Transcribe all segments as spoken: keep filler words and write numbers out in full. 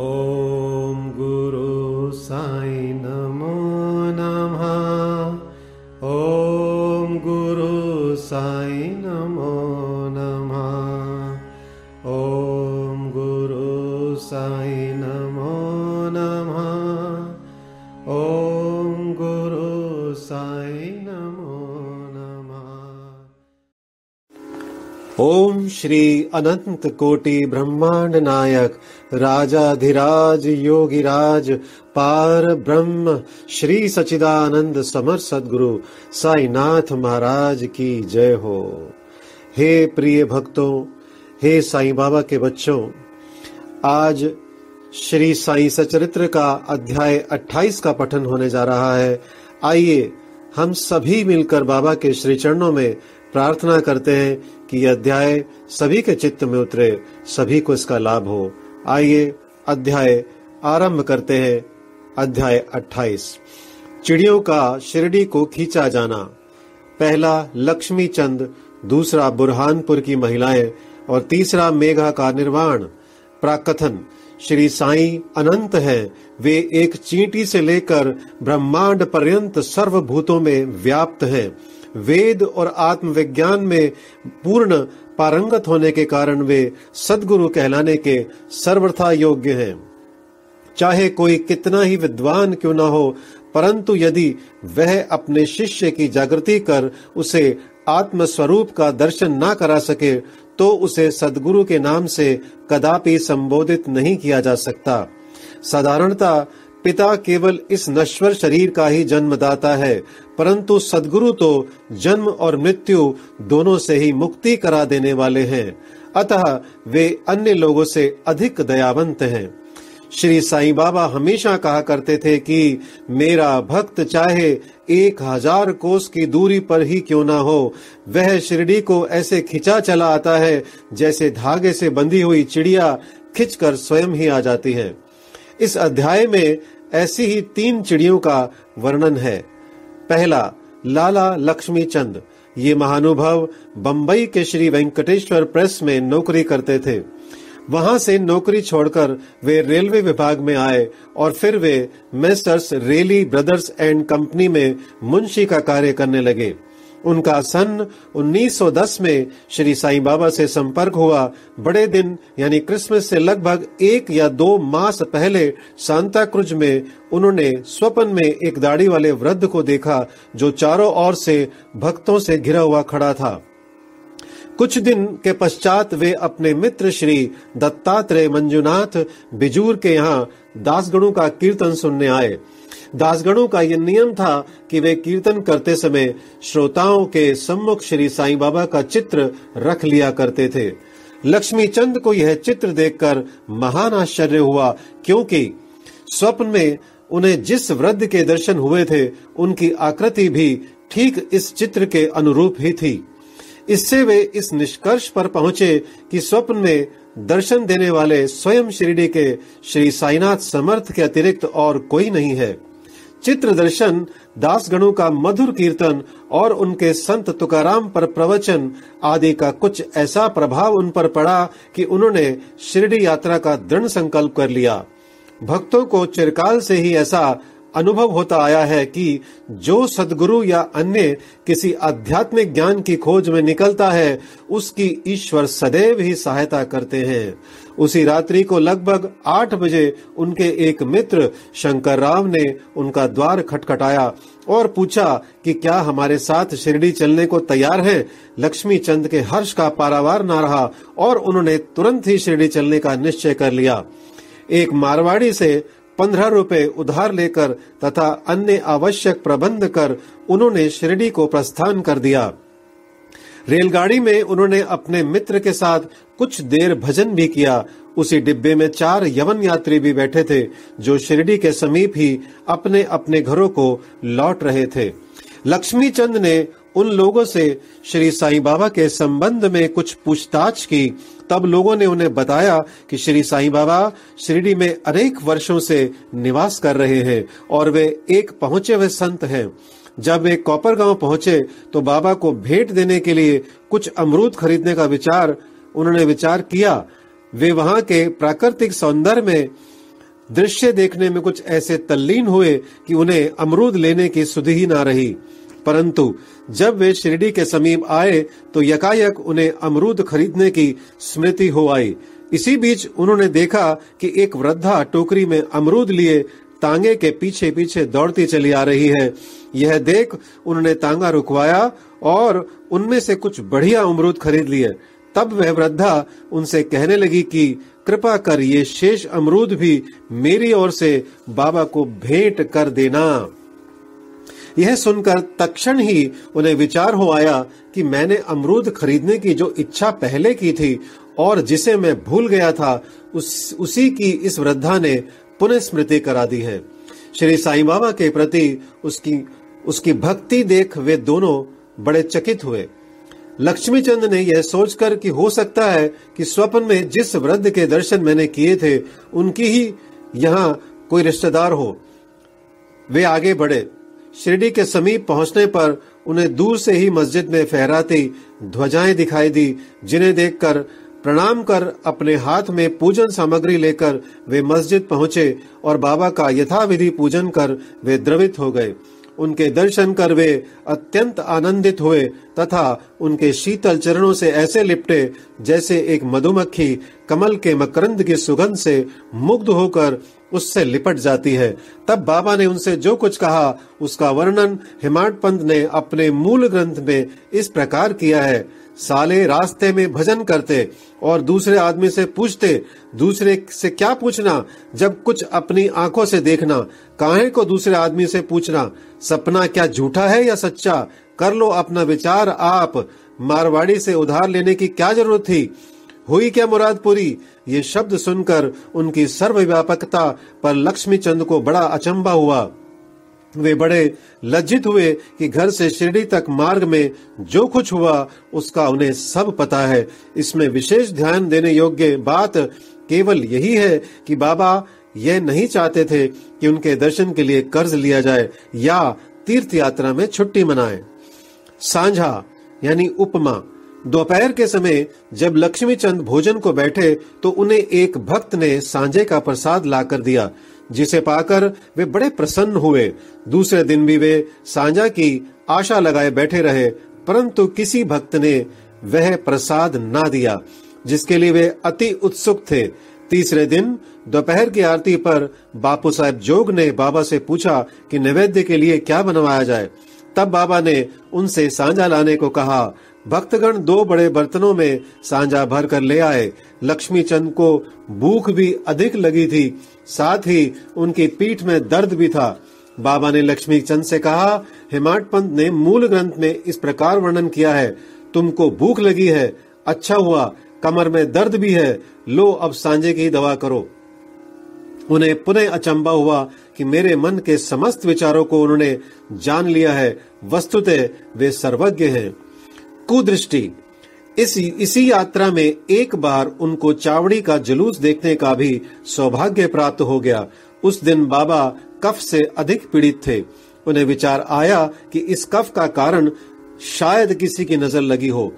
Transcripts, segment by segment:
ओम गुरु साई नमो नमः, ओम गुरु साई नमो नमः, ओम गुरु साई नमो नमः, ओम गुरु साई नमो नमः। ओम श्री अनंत कोटि ब्रह्मांड नायक राजाधिराज योगिराज पार ब्रह्म श्री सचिदानंद समर सदगुरु साईनाथ महाराज की जय हो। हे प्रिय भक्तों, हे साईं बाबा के बच्चों, आज श्री साई सचरित्र का अध्याय अट्ठाईस का पठन होने जा रहा है। आइए हम सभी मिलकर बाबा के श्री चरणों में प्रार्थना करते हैं कि यह अध्याय सभी के चित्त में उतरे, सभी को इसका लाभ हो। आइए अध्याय आरंभ करते हैं। अध्याय अट्ठाईस, चिड़ियों का शिरडी को खींचा जाना। पहला लक्ष्मी चंद, दूसरा बुरहानपुर की महिलाएं और तीसरा मेघा का निर्वाण। प्राकथन, श्री साईं अनंत हैं, वे एक चींटी से लेकर ब्रह्मांड पर्यंत सर्वभूतों में व्याप्त हैं। वेद और आत्मविज्ञान में पूर्ण पारंगत होने के कारण वे सद्गुरु कहलाने के सर्वथा योग्य हैं। चाहे कोई कितना ही विद्वान क्यों ना हो, परंतु यदि वह अपने शिष्य की जागृति कर उसे आत्मस्वरूप का दर्शन ना करा सके तो उसे सद्गुरु के नाम से कदापि संबोधित नहीं किया जा सकता। साधारणता पिता केवल इस नश्वर शरीर का ही जन्मदाता है, परंतु सद्गुरु तो जन्म और मृत्यु दोनों से ही मुक्ति करा देने वाले हैं, अतः वे अन्य लोगों से अधिक दयावंत हैं। श्री साईं बाबा हमेशा कहा करते थे कि मेरा भक्त चाहे एक हजार कोस की दूरी पर ही क्यों ना हो, वह शिरडी को ऐसे खिंचा चला आता है जैसे धागे से बंधी हुई चिड़िया खिंचकर स्वयं ही आ जाती है। इस अध्याय में ऐसी ही तीन चिड़ियों का वर्णन है। पहला लाला लक्ष्मी चंद, ये महानुभाव बंबई के श्री वेंकटेश्वर प्रेस में नौकरी करते थे। वहां से नौकरी छोड़कर वे रेलवे विभाग में आए और फिर वे misters Ralli Brothers and Company में मुंशी का कार्य करने लगे। उनका सन उन्नीस सौ दस में श्री साईं बाबा से संपर्क हुआ। बड़े दिन यानी क्रिसमस से लगभग एक या दो मास पहले सांता क्रूज में उन्होंने स्वप्न में एक दाढ़ी वाले वृद्ध को देखा जो चारों ओर से भक्तों से घिरा हुआ खड़ा था। कुछ दिन के पश्चात वे अपने मित्र श्री दत्तात्रेय मंजुनाथ बिजूर के यहाँ दासगणू का कीर्तन सुनने आए। दासगणों का यह नियम था कि वे कीर्तन करते समय श्रोताओं के सम्मुख श्री साईं बाबा का चित्र रख लिया करते थे। लक्ष्मी चंद को यह चित्र देखकर महान आश्चर्य हुआ, क्योंकि स्वप्न में उन्हें जिस वृद्ध के दर्शन हुए थे उनकी आकृति भी ठीक इस चित्र के अनुरूप ही थी। इससे वे इस निष्कर्ष पर पहुंचे कि स्वप्न में दर्शन देने वाले स्वयं शिरडी के श्री साईनाथ समर्थ के अतिरिक्त और कोई नहीं है। चित्र दर्शन, दासगणों का मधुर कीर्तन और उनके संत तुकाराम पर प्रवचन आदि का कुछ ऐसा प्रभाव उन पर पड़ा कि उन्होंने शिरडी यात्रा का दृढ़ संकल्प कर लिया। भक्तों को चिरकाल से ही ऐसा अनुभव होता आया है कि जो सद्गुरु या अन्य किसी आध्यात्मिक ज्ञान की खोज में निकलता है उसकी ईश्वर सदैव ही सहायता करते हैं। उसी रात्रि को लगभग आठ बजे उनके एक मित्र शंकरराव ने उनका द्वार खटखटाया और पूछा कि क्या हमारे साथ शिरडी चलने को तैयार हैं? लक्ष्मी चंद के हर्ष का पारावार ना रहा और उन्होंने तुरंत ही शिरडी चलने का निश्चय कर लिया। एक मारवाड़ी से पंद्रह रुपए उधार लेकर तथा अन्य आवश्यक प्रबंध कर उन्होंने शिरडी को प्रस्थान कर दिया। रेलगाड़ी में उन्होंने अपने मित्र के साथ कुछ देर भजन भी किया। उसी डिब्बे में चार यवन यात्री भी बैठे थे जो शिरडी के समीप ही अपने अपने घरों को लौट रहे थे। लक्ष्मी चंद ने उन लोगों से श्री साईं बाबा के संबंध में कुछ पूछताछ की। तब लोगों ने उन्हें बताया कि श्री साईं बाबा शिरडी में अनेक वर्षों से निवास कर रहे हैं और वे एक पहुंचे हुए संत हैं। जब वे कोपरगांव पहुंचे तो बाबा को भेंट देने के लिए कुछ अमरूद खरीदने का विचार उन्होंने विचार किया। वे वहां के प्राकृतिक सौंदर्य में दृश्य देखने में कुछ ऐसे तल्लीन हुए कि उन्हें अमरूद लेने की सुधि ही ना रही, परंतु जब वे शिरडी के समीप आए तो यकायक उन्हें अमरूद खरीदने की स्मृति हो आई। इसी बीच उन्होंने देखा कि एक वृद्धा टोकरी में अमरूद लिए तांगे के पीछे पीछे दौड़ती चली आ रही है। यह देख उन्होंने तांगा रुकवाया और उनमें से कुछ बढ़िया अमरूद खरीद लिए। तब वह वृद्धा उनसे कहने लगी कि कृपा कर ये शेष अमरूद भी मेरी ओर से बाबा को भेंट कर देना। यह सुनकर तत्क्षण ही उन्हें विचार हो आया कि मैंने अमरूद खरीदने की जो इच्छा पहले की थी और जिसे मैं भूल गया था, उस, उसी की इस वृद्धा ने पुनः स्मृति करा दी है। श्री साईं बाबा के प्रति उसकी उसकी भक्ति देख वे दोनों बड़े चकित हुए। लक्ष्मी चंद ने यह सोचकर कि हो सकता है कि स्वप्न में जिस वृद्ध के दर्शन मैंने किए थे उनकी ही यहाँ कोई रिश्तेदार हो, वे आगे बढ़े। शिरडी के समीप पहुंचने पर उन्हें दूर से ही मस्जिद में फहराती ध्वजाएं दिखाई दी, जिन्हें देखकर प्रणाम कर अपने हाथ में पूजन सामग्री लेकर वे मस्जिद पहुंचे और बाबा का यथाविधि पूजन कर वे द्रवित हो गए। उनके दर्शन कर वे अत्यंत आनंदित हुए तथा उनके शीतल चरणों से ऐसे लिपटे जैसे एक मधुमक्खी कमल के मकरंद की सुगंध से मुग्ध होकर उससे लिपट जाती है। तब बाबा ने उनसे जो कुछ कहा उसका वर्णन हेमाडपंत ने अपने मूल ग्रंथ में इस प्रकार किया है। साले रास्ते में भजन करते और दूसरे आदमी से पूछते, दूसरे से क्या पूछना जब कुछ अपनी आंखों से देखना, काहे को दूसरे आदमी से पूछना, सपना क्या झूठा है या सच्चा, कर लो अपना विचार आप, मारवाड़ी से उधार लेने की क्या जरूरत थी, हुई क्या मुराद पूरी। ये शब्द सुनकर उनकी सर्वव्यापकता पर लक्ष्मी चंद को बड़ा अचंभा हुआ। वे बड़े लज्जित हुए कि घर से शिरडी तक मार्ग में जो कुछ हुआ उसका उन्हें सब पता है। इसमें विशेष ध्यान देने योग्य बात केवल यही है कि बाबा यह नहीं चाहते थे कि उनके दर्शन के लिए कर्ज लिया जाए या तीर्थ यात्रा में छुट्टी मनाए। सांझा यानी उपमा। दोपहर के समय जब लक्ष्मी चंद भोजन को बैठे तो उन्हें एक भक्त ने सांझे का प्रसाद लाकर दिया, जिसे पाकर वे बड़े प्रसन्न हुए। दूसरे दिन भी वे सांझा की आशा लगाए बैठे रहे, परंतु किसी भक्त ने वह प्रसाद ना दिया जिसके लिए वे अति उत्सुक थे। तीसरे दिन दोपहर की आरती पर बापू साहब जोग ने बाबा से पूछा कि नैवेद्य के लिए क्या बनवाया जाए। तब बाबा ने उनसे सांझा लाने को कहा। भक्तगण दो बड़े बर्तनों में सांझा भर कर ले आए। लक्ष्मी चंद को भूख भी अधिक लगी थी, साथ ही उनकी पीठ में दर्द भी था। बाबा ने लक्ष्मी चंद से कहा, हेमाडपंत ने मूल ग्रंथ में इस प्रकार वर्णन किया है, तुमको भूख लगी है, अच्छा हुआ, कमर में दर्द भी है, लो अब सांझे की दवा करो। उन्हें पुनः अचंभा हुआ कि मेरे मन के समस्त विचारों को उन्होंने जान लिया है, वस्तुतः वे सर्वज्ञ हैं। कुदृष्टि। इस इसी यात्रा में एक बार उनको चावड़ी का जुलूस देखने का भी सौभाग्य प्राप्त हो गया। उस दिन बाबा कफ से अधिक पीड़ित थे। उन्हें विचार आया कि इस कफ का कारण शायद किसी की नजर लगी हो।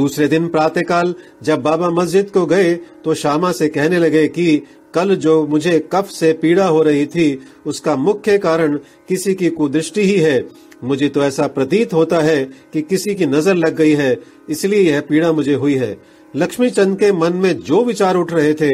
दूसरे दिन प्रातःकाल जब बाबा मस्जिद को गए तो श्यामा से कहने लगे कि कल जो मुझे कफ से पीड़ा हो रही थी उसका मुख्य कारण किसी की कुदृष्टि ही है। मुझे तो ऐसा प्रतीत होता है कि किसी की नजर लग गई है, इसलिए यह पीड़ा मुझे हुई है। लक्ष्मी चंद के मन में जो विचार उठ रहे थे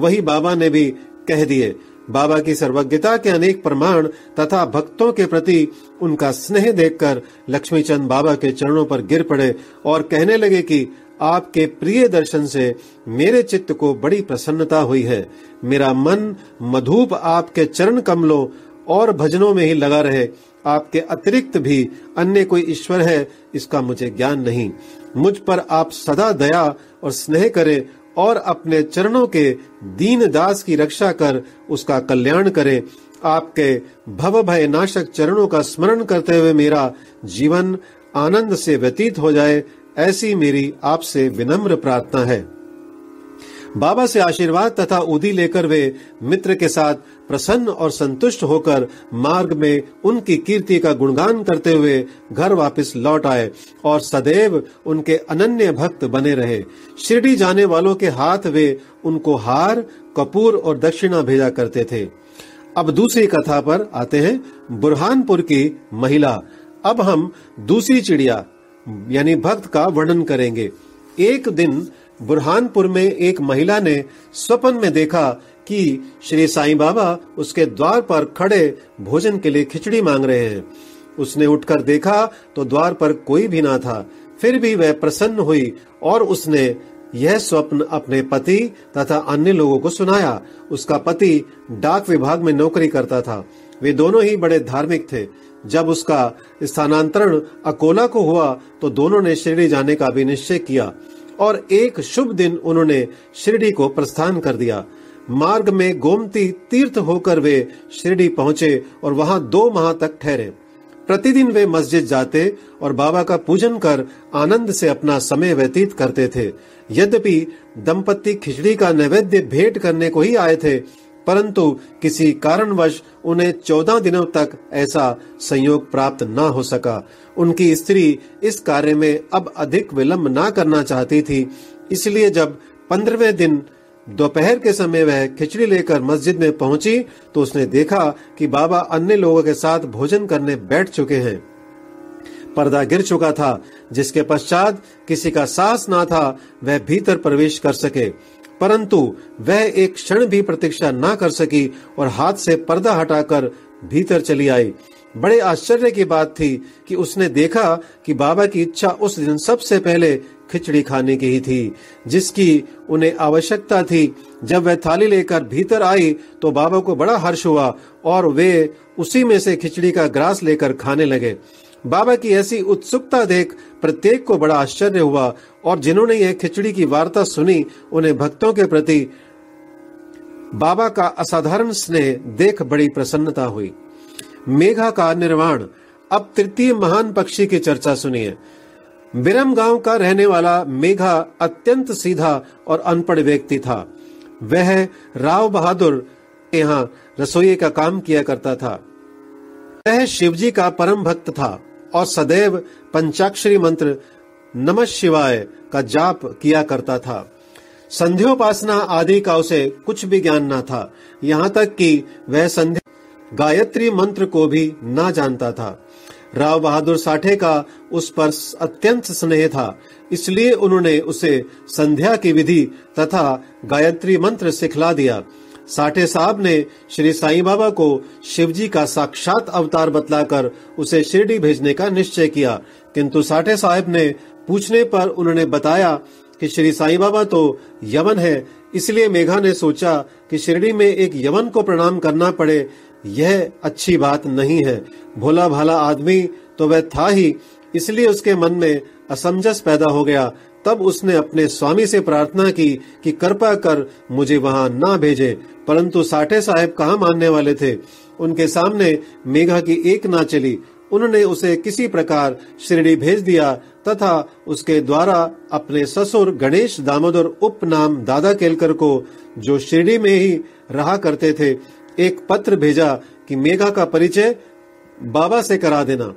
वही बाबा ने भी कह दिए। बाबा की सर्वज्ञता के अनेक प्रमाण तथा भक्तों के प्रति उनका स्नेह देखकर लक्ष्मी चंद बाबा के चरणों पर गिर पड़े और कहने लगे कि आपके प्रिय दर्शन से मेरे चित्त को बड़ी प्रसन्नता हुई है। मेरा मन मधुप आपके चरण कमलों और भजनों में ही लगा रहे। आपके अतिरिक्त भी अन्य कोई ईश्वर है इसका मुझे ज्ञान नहीं। मुझ पर आप सदा दया और स्नेह करें और अपने चरणों के दीन दास की रक्षा कर उसका कल्याण करें। आपके भव भय नाशक चरणों का स्मरण करते हुए मेरा जीवन आनंद से व्यतीत हो जाए, ऐसी मेरी आपसे विनम्र प्रार्थना है। बाबा से आशीर्वाद तथा उदी लेकर वे मित्र के साथ प्रसन्न और संतुष्ट होकर मार्ग में उनकी कीर्ति का गुणगान करते हुए घर वापस लौट आए और सदैव उनके अनन्य भक्त बने रहे। शिरडी जाने वालों के हाथ वे उनको हार, कपूर और दक्षिणा भेजा करते थे। अब दूसरी कथा पर आते हैं, बुरहानपुर की महिला। अब हम दूसरी चिड़िया यानी भक्त का वर्णन करेंगे। एक दिन बुरहानपुर में एक महिला ने स्वप्न में देखा कि श्री साईं बाबा उसके द्वार पर खड़े भोजन के लिए खिचड़ी मांग रहे हैं। उसने उठकर देखा तो द्वार पर कोई भी ना था, फिर भी वह प्रसन्न हुई और उसने यह स्वप्न अपने पति तथा अन्य लोगों को सुनाया। उसका पति डाक विभाग में नौकरी करता था। वे दोनों ही बड़े धार्मिक थे। जब उसका स्थानांतरण अकोला को हुआ तो दोनों ने शिरडी जाने का भी निश्चय किया और एक शुभ दिन उन्होंने शिरडी को प्रस्थान कर दिया। मार्ग में गोमती तीर्थ होकर वे शिरडी पहुंचे और वहां दो माह तक ठहरे। प्रतिदिन वे मस्जिद जाते और बाबा का पूजन कर आनंद से अपना समय व्यतीत करते थे। यद्यपि दंपति खिचड़ी का नैवेद्य भेंट करने को ही आए थे, परंतु किसी कारणवश उन्हें चौदह दिनों तक ऐसा संयोग प्राप्त न हो सका। उनकी स्त्री इस कार्य में अब अधिक विलंब न करना चाहती थी, इसलिए जब पंद्रहवें दिन दोपहर के समय वह खिचड़ी लेकर मस्जिद में पहुंची तो उसने देखा कि बाबा अन्य लोगों के साथ भोजन करने बैठ चुके हैं। पर्दा गिर चुका था, जिसके पश्चात किसी का साहस ना था वह भीतर प्रवेश कर सके, परंतु वह एक क्षण भी प्रतीक्षा ना कर सकी और हाथ से पर्दा हटाकर भीतर चली आई। बड़े आश्चर्य की बात थी कि उसने देखा कि बाबा की इच्छा उस दिन सबसे पहले खिचड़ी खाने की ही थी, जिसकी उन्हें आवश्यकता थी। जब वह थाली लेकर भीतर आई तो बाबा को बड़ा हर्ष हुआ और वे उसी में से खिचड़ी का ग्रास लेकर खाने लगे। बाबा की ऐसी उत्सुकता देख प्रत्येक को बड़ा आश्चर्य हुआ और जिन्होंने यह खिचड़ी की वार्ता सुनी उन्हें भक्तों के प्रति बाबा का असाधारण स्नेह देख बड़ी प्रसन्नता हुई। मेघा का निर्वाण। अब तृतीय महान पक्षी की चर्चा सुनिए। बिरम गांव का रहने वाला मेघा अत्यंत सीधा और अनपढ़ व्यक्ति था। वह राव बहादुर यहाँ रसोई का काम किया करता था। वह शिवजी का परम भक्त था और सदैव पंचाक्षरी मंत्र नमः शिवाय का जाप किया करता था। संध्योपासना आदि का उसे कुछ भी ज्ञान न था, यहाँ तक कि वह संध्या गायत्री मंत्र को भी ना जानता था। राव बहादुर साठे का उस पर अत्यंत स्नेह था, इसलिए उन्होंने उसे संध्या की विधि तथा गायत्री मंत्र सिखला दिया। साठे साहब ने श्री साईं बाबा को शिवजी का साक्षात अवतार बतलाकर उसे शिरडी भेजने का निश्चय किया, किंतु साठे साहब ने पूछने पर उन्होंने बताया कि श्री साईं बाबा तो यवन है, इसलिए मेघा ने सोचा कि शिरडी में एक यवन को प्रणाम करना पड़े, यह अच्छी बात नहीं है। भोला भाला आदमी तो वह था ही, इसलिए उसके मन में असमंजस पैदा हो गया। तब उसने अपने स्वामी से प्रार्थना की कि कृपा कर मुझे वहां ना भेजे, परंतु साठे साहब कहाँ मानने वाले थे। उनके सामने मेघा की एक ना चली। उन्होंने उसे किसी प्रकार शिरडी भेज दिया तथा उसके द्वारा अपने ससुर गणेश दामोदर उपनाम दादा केलकर को, जो शिरडी में ही रहा करते थे, एक पत्र भेजा कि मेघा का परिचय बाबा से करा देना।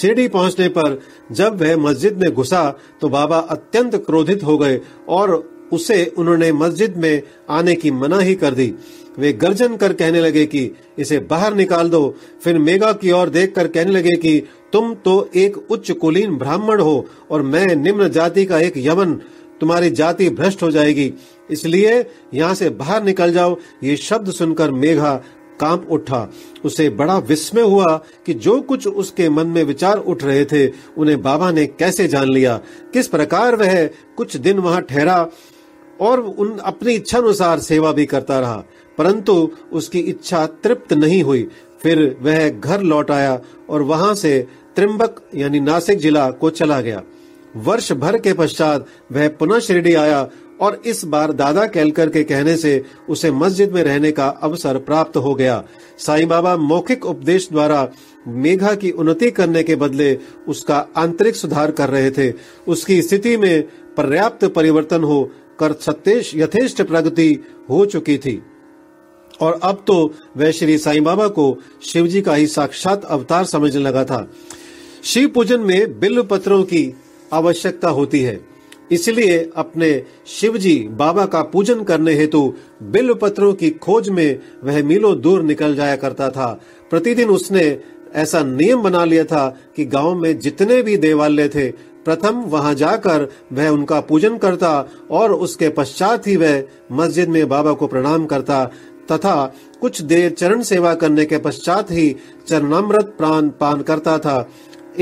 शिरडी पहुंचने पर जब वह मस्जिद में घुसा तो बाबा अत्यंत क्रोधित हो गए और उसे उन्होंने मस्जिद में आने की मनाही कर दी। वे गर्जन कर कहने लगे कि इसे बाहर निकाल दो। फिर मेघा की ओर देखकर कहने लगे कि तुम तो एक उच्च कुलीन ब्राह्मण हो और मैं निम्न जाति का एक यवन, तुम्हारी जाति भ्रष्ट हो जाएगी, इसलिए यहाँ से बाहर निकल जाओ। ये शब्द सुनकर मेघा कांप उठा। उसे बड़ा विस्मय हुआ कि जो कुछ उसके मन में विचार उठ रहे थे उन्हें बाबा ने कैसे जान लिया। किस प्रकार वह कुछ दिन वहां ठहरा और उन अपनी इच्छा अनुसार सेवा भी करता रहा, परंतु उसकी इच्छा तृप्त नहीं हुई। फिर वह घर लौट आया और वहां से त्रिम्बक यानी नासिक जिला को चला गया। वर्ष भर के पश्चात वह पुनः शिरडी आया और इस बार दादा केलकर के कहने से उसे मस्जिद में रहने का अवसर प्राप्त हो गया। साईं बाबा मौखिक उपदेश द्वारा मेघा की उन्नति करने के बदले उसका आंतरिक सुधार कर रहे थे। उसकी स्थिति में पर्याप्त परिवर्तन हो कर यथेष्ट प्रगति हो चुकी थी और अब तो वह श्री साईं बाबा को शिवजी का ही साक्षात अवतार समझने लगा था। शिव पूजन में बिल्व पत्रों की आवश्यकता होती है। इसलिए अपने शिवजी बाबा का पूजन करने हेतु बिल्व पत्रों की खोज में वह मीलों दूर निकल जाया करता था। प्रतिदिन उसने ऐसा नियम बना लिया था कि गांव में जितने भी देवालय थे प्रथम वहां जाकर वह उनका पूजन करता और उसके पश्चात ही वह मस्जिद में बाबा को प्रणाम करता तथा कुछ देर चरण सेवा करने के पश्चात ही चरणामृत प्राण पान करता था।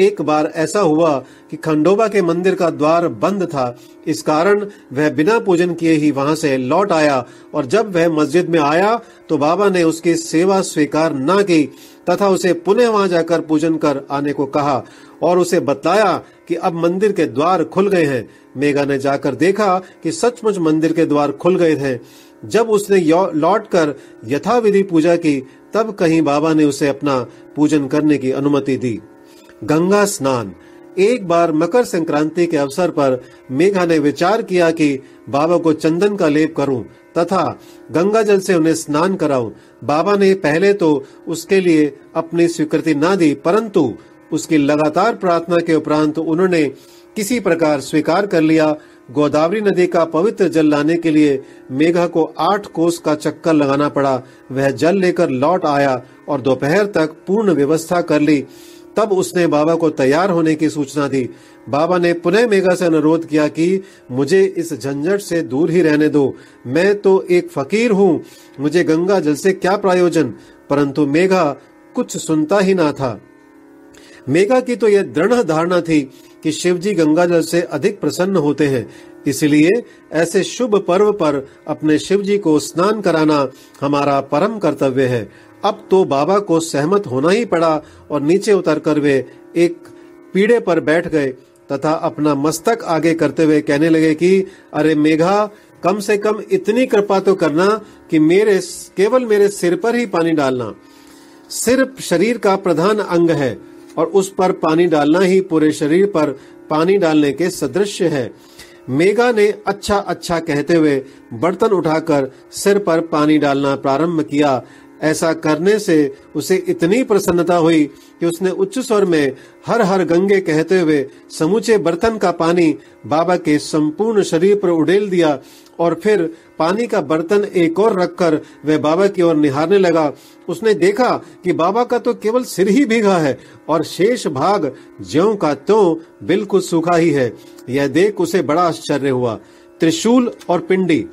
एक बार ऐसा हुआ कि खंडोबा के मंदिर का द्वार बंद था, इस कारण वह बिना पूजन किए ही वहां से लौट आया और जब वह मस्जिद में आया तो बाबा ने उसकी सेवा स्वीकार ना की तथा उसे पुनः वहां जाकर पूजन कर आने को कहा और उसे बताया कि अब मंदिर के द्वार खुल गए हैं। मेघा ने जाकर देखा कि सचमुच मंदिर के द्वार खुल गए थे। जब उसने लौटकर यथाविधि पूजा की तब कहीं बाबा ने उसे अपना पूजन करने की अनुमति दी। गंगा स्नान। एक बार मकर संक्रांति के अवसर पर मेघा ने विचार किया कि बाबा को चंदन का लेप करूं तथा गंगा जल से उन्हें स्नान कराऊं। बाबा ने पहले तो उसके लिए अपनी स्वीकृति ना दी, परंतु उसकी लगातार प्रार्थना के उपरांत उन्होंने किसी प्रकार स्वीकार कर लिया। गोदावरी नदी का पवित्र जल लाने के लिए मेघा को आठ कोस का चक्कर लगाना पड़ा। वह जल लेकर लौट आया और दोपहर तक पूर्ण व्यवस्था कर ली। तब उसने बाबा को तैयार होने की सूचना दी। बाबा ने पुनः मेघा से अनुरोध किया कि मुझे इस झंझट से दूर ही रहने दो, मैं तो एक फकीर हूँ, मुझे गंगा जल से क्या प्रयोजन। परंतु मेघा कुछ सुनता ही ना था। मेघा की तो यह दृढ़ धारणा थी कि शिवजी गंगा जल से अधिक प्रसन्न होते हैं, इसलिए ऐसे शुभ पर्व पर अपने शिवजी को स्नान कराना हमारा परम कर्तव्य है। अब तो बाबा को सहमत होना ही पड़ा और नीचे उतरकर वे एक पीढ़े पर बैठ गए तथा अपना मस्तक आगे करते हुए कहने लगे कि अरे मेघा, कम से कम इतनी कृपा तो करना कि मेरे केवल मेरे सिर पर ही पानी डालना। सिर शरीर का प्रधान अंग है और उस पर पानी डालना ही पूरे शरीर पर पानी डालने के सदृश है। मेघा ने अच्छा अच्छा कहते हुए बर्तन उठाकर सिर पर पानी डालना प्रारंभ किया। ऐसा करने से उसे इतनी प्रसन्नता हुई कि उसने उच्च स्वर में हर हर गंगे कहते हुए समूचे बर्तन का पानी बाबा के संपूर्ण शरीर पर उड़ेल दिया और फिर पानी का बर्तन एक और रखकर वह बाबा की ओर निहारने लगा। उसने देखा कि बाबा का तो केवल सिर ही भीगा है और शेष भाग ज्यों का त्यों बिल्कुल सूखा ही है। यह देख उसे बड़ा आश्चर्य हुआ। त्रिशूल और पिंडी।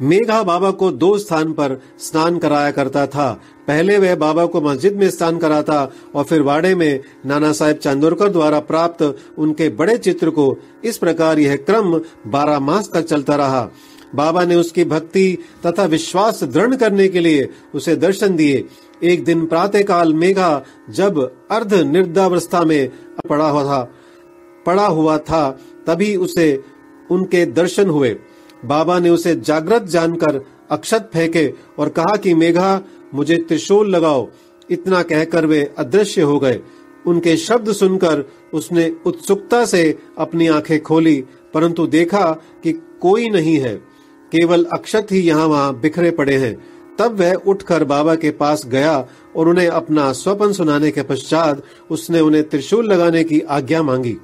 मेघा बाबा को दो स्थान पर स्नान कराया करता था। पहले वह बाबा को मस्जिद में स्नान कराता और फिर वाड़े में नाना साहेब चांदोरकर द्वारा प्राप्त उनके बड़े चित्र को। इस प्रकार यह क्रम बारह मास तक चलता रहा। बाबा ने उसकी भक्ति तथा विश्वास दृढ़ करने के लिए उसे दर्शन दिए। एक दिन प्रातःकाल मेघा जब अर्ध निर्धावस्था में पड़ा हुआ था पड़ा हुआ था तभी उसे उनके दर्शन हुए। बाबा ने उसे जागृत जानकर अक्षत फेंके और कहा कि मेघा, मुझे त्रिशूल लगाओ। इतना कहकर वे अदृश्य हो गए। उनके शब्द सुनकर उसने उत्सुकता से अपनी आंखें खोली, परंतु देखा कि कोई नहीं है, केवल अक्षत ही यहाँ वहाँ बिखरे पड़े हैं। तब वह उठकर बाबा के पास गया और उन्हें अपना स्वप्न सुनाने के पश्चात उसने उन्हें त्रिशूल लगाने की आज्ञा मांगी।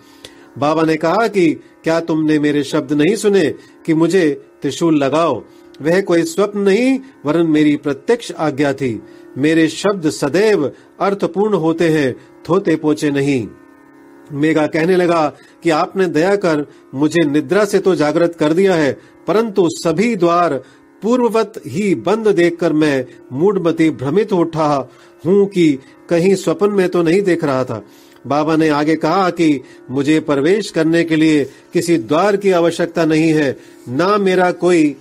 बाबा ने कहा कि क्या तुमने मेरे शब्द नहीं सुने कि मुझे त्रिशूल लगाओ? वह कोई स्वप्न नहीं वरन मेरी प्रत्यक्ष आज्ञा थी। मेरे शब्द सदैव अर्थपूर्ण होते हैं, थोते पोचे नहीं। मेघा कहने लगा कि आपने दया कर मुझे निद्रा से तो जागृत कर दिया है, परंतु सभी द्वार पूर्ववत ही बंद देखकर मैं मूढ़मती भ्रमित उठा हूँ कि कहीं स्वप्न में तो नहीं देख रहा था। बाबा ने आगे कहा कि मुझे प्रवेश करने के लिए किसी द्वार की आवश्यकता नहीं है, ना मेरा कोई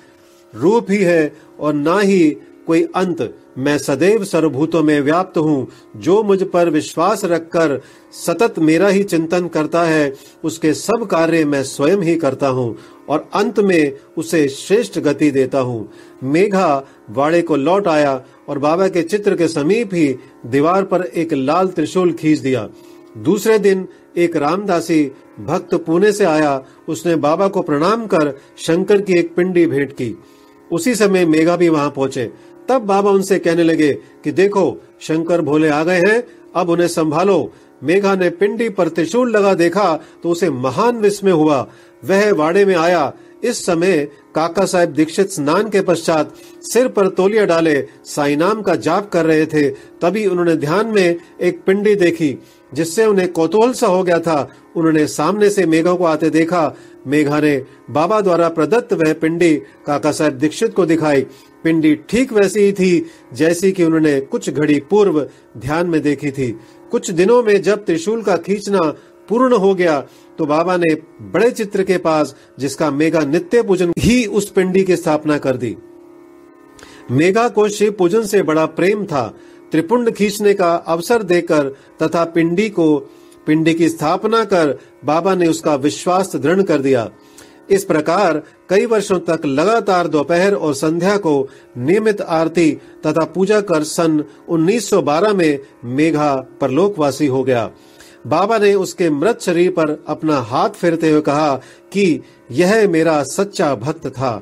रूप ही है और ना ही कोई अंत। मैं सदैव सर्वभूतों में व्याप्त हूँ। जो मुझ पर विश्वास रखकर सतत मेरा ही चिंतन करता है उसके सब कार्य मैं स्वयं ही करता हूँ और अंत में उसे श्रेष्ठ गति देता हूँ। मेघा वाड़े को लौट आया और बाबा के चित्र के समीप ही दीवार पर एक लाल त्रिशूल खींच दिया। दूसरे दिन एक रामदासी भक्त पुणे से आया। उसने बाबा को प्रणाम कर शंकर की एक पिंडी भेंट की। उसी समय मेघा भी वहां पहुंचे। तब बाबा उनसे कहने लगे कि देखो, शंकर भोले आ गए हैं, अब उन्हें संभालो। मेघा ने पिंडी पर त्रिशूल लगा देखा तो उसे महान विस्मय हुआ। वह वाड़े में आया। इस समय काका साहब दीक्षित स्नान के पश्चात सिर पर तौलिया डाले साई नाम का जाप कर रहे थे। तभी उन्होंने ध्यान में एक पिंडी देखी जिससे उन्हें कौतूहल सा हो गया था। उन्होंने सामने से मेघा को आते देखा। मेघा ने बाबा द्वारा प्रदत्त वह पिंडी काका साहब दीक्षित को दिखाई। पिंडी ठीक वैसी ही थी जैसी कि उन्होंने कुछ घड़ी पूर्व ध्यान में देखी थी। कुछ दिनों में जब त्रिशूल का खींचना पूर्ण हो गया तो बाबा ने बड़े चित्र के पास, जिसका मेघा नित्य पूजन, ही उस पिंडी की स्थापना कर दी। मेघा को शिव पूजन से बड़ा प्रेम था। त्रिपुंड खींचने का अवसर देकर तथा पिंडी को पिंडी की स्थापना कर बाबा ने उसका विश्वास दृढ़ कर दिया। इस प्रकार कई वर्षों तक लगातार दोपहर और संध्या को नियमित आरती तथा पूजा कर सन उन्नीस सौ बारह में मेघा परलोकवासी हो गया। बाबा ने उसके मृत शरीर पर अपना हाथ फेरते हुए कहा कि यह मेरा सच्चा भक्त था।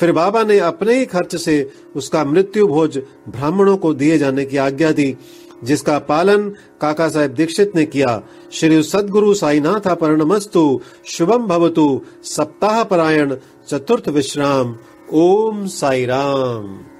फिर बाबा ने अपने ही खर्च से उसका मृत्यु भोज ब्राह्मणों को दिए जाने की आज्ञा दी, जिसका पालन काका साहब दीक्षित ने किया। श्री सद्गुरु साईनाथ प्रणमस्तु। शुभम भवतु। सप्ताह परायण। चतुर्थ विश्राम। ओम साई राम।